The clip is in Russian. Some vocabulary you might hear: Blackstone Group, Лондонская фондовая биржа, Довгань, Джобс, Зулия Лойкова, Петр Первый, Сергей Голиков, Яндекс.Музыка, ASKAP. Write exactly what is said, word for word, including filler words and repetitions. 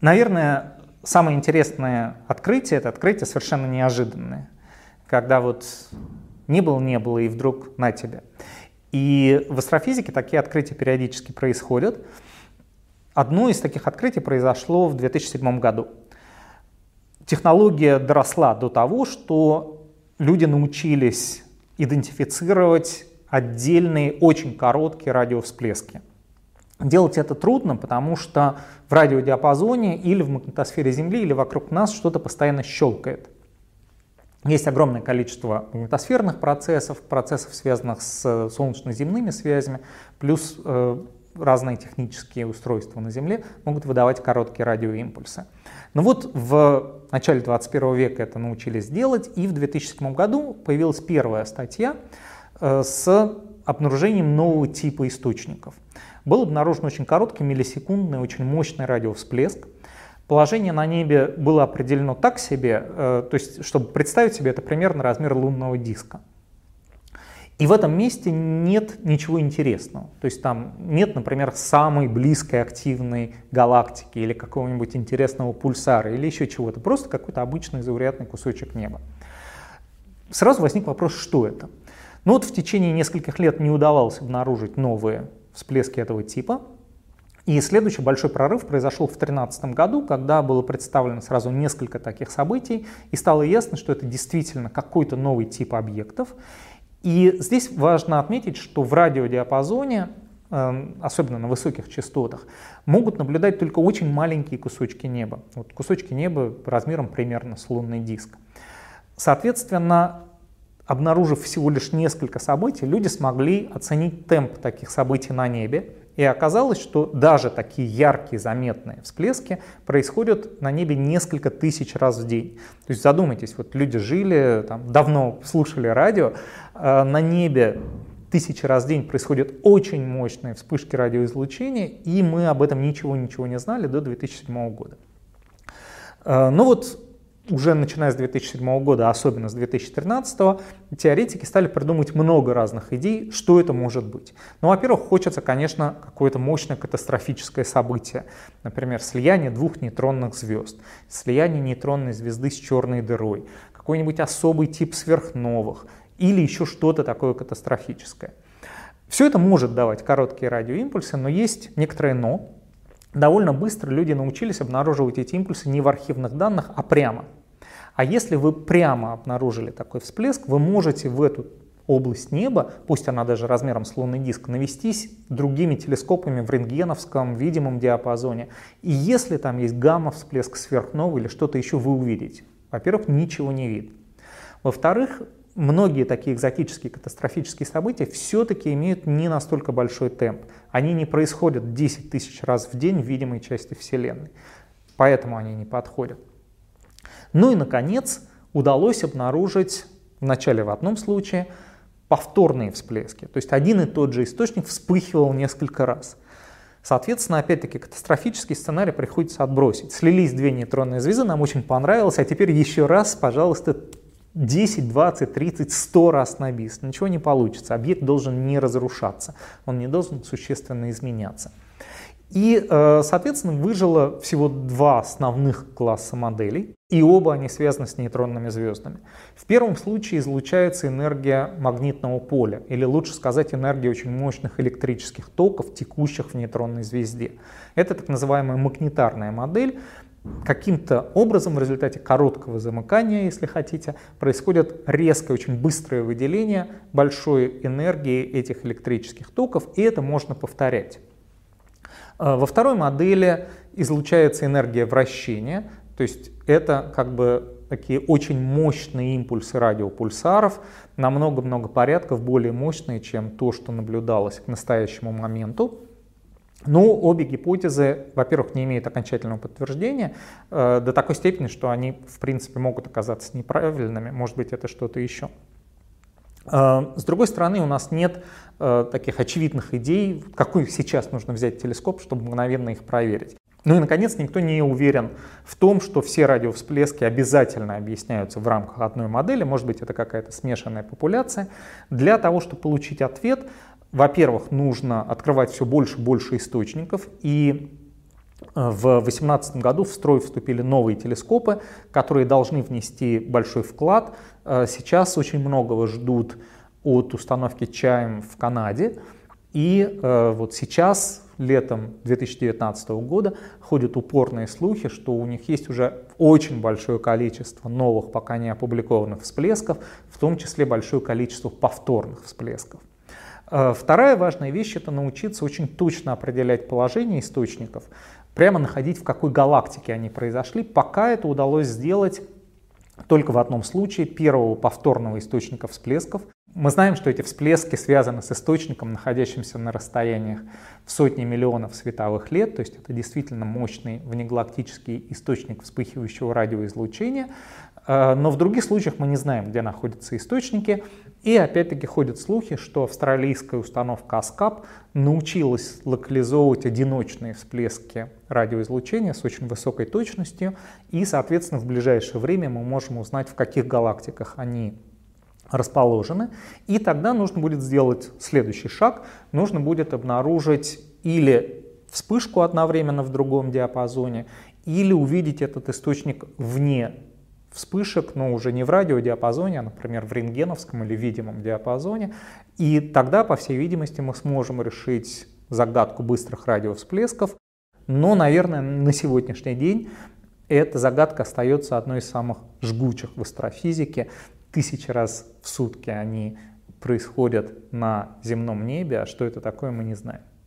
Наверное, самое интересное открытие — это открытие совершенно неожиданное, когда вот не было, не было, и вдруг на тебе. И в астрофизике такие открытия периодически происходят. Одно из таких открытий произошло в две тысячи седьмом году. Технология доросла до того, что люди научились идентифицировать отдельные, очень короткие радиовсплески. Делать это трудно, потому что в радиодиапазоне или в магнитосфере Земли, или вокруг нас что-то постоянно щелкает. Есть огромное количество магнитосферных процессов, процессов, связанных с солнечно-земными связями, плюс э, разные технические устройства на Земле могут выдавать короткие радиоимпульсы. Но вот в начале двадцать первого века это научились делать, и в две тысячи седьмом году появилась первая статья э, с обнаружением нового типа источников. Был обнаружен очень короткий, миллисекундный, очень мощный радиовсплеск. Положение на небе было определено так себе, то есть, чтобы представить себе, это примерно размер лунного диска. И в этом месте нет ничего интересного. То есть там нет, например, самой близкой активной галактики или какого-нибудь интересного пульсара или еще чего-то. Просто какой-то обычный заурядный кусочек неба. Сразу возник вопрос, что это? Ну вот в течение нескольких лет не удавалось обнаружить новые всплески этого типа. И следующий большой прорыв произошел в две тысячи тринадцатом году, когда было представлено сразу несколько таких событий, и стало ясно, что это действительно какой-то новый тип объектов. И здесь важно отметить, что в радиодиапазоне, особенно на высоких частотах, могут наблюдать только очень маленькие кусочки неба. Вот кусочки неба размером примерно с лунный диск. Соответственно, обнаружив всего лишь несколько событий, люди смогли оценить темп таких событий на небе. И оказалось, что даже такие яркие, заметные всплески происходят на небе несколько тысяч раз в день. То есть задумайтесь, вот люди жили, там, давно слушали радио, э, на небе тысячи раз в день происходят очень мощные вспышки радиоизлучения, и мы об этом ничего-ничего не знали до две тысячи седьмого года. Э, ну вот, уже начиная с две тысячи седьмого года, особенно с две тысячи тринадцатого, теоретики стали придумывать много разных идей, что это может быть. Ну, во-первых, хочется, конечно, какое-то мощное катастрофическое событие. Например, слияние двух нейтронных звезд, слияние нейтронной звезды с черной дырой, какой-нибудь особый тип сверхновых или еще что-то такое катастрофическое. Все это может давать короткие радиоимпульсы, но есть некоторое «но». Довольно быстро люди научились обнаруживать эти импульсы не в архивных данных, а прямо. А если вы прямо обнаружили такой всплеск, вы можете в эту область неба, пусть она даже размером с лунный диск, навестись другими телескопами в рентгеновском видимом диапазоне. И если там есть гамма-всплеск сверхновый или что-то еще, вы увидите. Во-первых, ничего не видно. Во-вторых, многие такие экзотические катастрофические события все-таки имеют не настолько большой темп. Они не происходят десять тысяч раз в день в видимой части Вселенной. Поэтому они не подходят. Ну и, наконец, удалось обнаружить вначале в одном случае повторные всплески. То есть один и тот же источник вспыхивал несколько раз. Соответственно, опять-таки, катастрофический сценарий приходится отбросить. Слились две нейтронные звезды, нам очень понравилось, а теперь еще раз, пожалуйста, десять, двадцать, тридцать, сто раз на бис. Ничего не получится. Объект должен не разрушаться, он не должен существенно изменяться. И, соответственно, выжило всего два основных класса моделей, и оба они связаны с нейтронными звездами. В первом случае излучается энергия магнитного поля, или лучше сказать, энергия очень мощных электрических токов, текущих в нейтронной звезде. Это так называемая магнитарная модель. Каким-то образом в результате короткого замыкания, если хотите, происходит резкое, очень быстрое выделение большой энергии этих электрических токов, и это можно повторять. Во второй модели излучается энергия вращения, то есть это как бы такие очень мощные импульсы радиопульсаров, на много-много порядков более мощные, чем то, что наблюдалось к настоящему моменту. Но обе гипотезы, во-первых, не имеют окончательного подтверждения э, до такой степени, что они, в принципе, могут оказаться неправильными, может быть, это что-то еще. С другой стороны, у нас нет э, таких очевидных идей, какой сейчас нужно взять телескоп, чтобы мгновенно их проверить. Ну и, наконец, никто не уверен в том, что все радиовсплески обязательно объясняются в рамках одной модели, может быть, это какая-то смешанная популяция. Для того, чтобы получить ответ, во-первых, нужно открывать все больше и больше источников, и В две тысячи восемнадцатом году в строй вступили новые телескопы, которые должны внести большой вклад. Сейчас очень многого ждут от установки чайм в Канаде. И вот сейчас, летом две тысячи девятнадцатого года, ходят упорные слухи, что у них есть уже очень большое количество новых, пока не опубликованных всплесков, в том числе большое количество повторных всплесков. Вторая важная вещь — это научиться очень точно определять положение источников, прямо находить, в какой галактике они произошли. Пока это удалось сделать только в одном случае — первого повторного источника всплесков. Мы знаем, что эти всплески связаны с источником, находящимся на расстояниях в сотни миллионов световых лет, то есть это действительно мощный внегалактический источник вспыхивающего радиоизлучения. Но в других случаях мы не знаем, где находятся источники. И опять-таки ходят слухи, что австралийская установка аскап научилась локализовывать одиночные всплески радиоизлучения с очень высокой точностью. И, соответственно, в ближайшее время мы можем узнать, в каких галактиках они расположены. И тогда нужно будет сделать следующий шаг. Нужно будет обнаружить или вспышку одновременно в другом диапазоне, или увидеть этот источник вне вспышек, но уже не в радиодиапазоне, а, например, в рентгеновском или видимом диапазоне. И тогда, по всей видимости, мы сможем решить загадку быстрых радиовсплесков. Но, наверное, на сегодняшний день эта загадка остается одной из самых жгучих в астрофизике. Тысячи раз в сутки они происходят на земном небе, а что это такое, мы не знаем.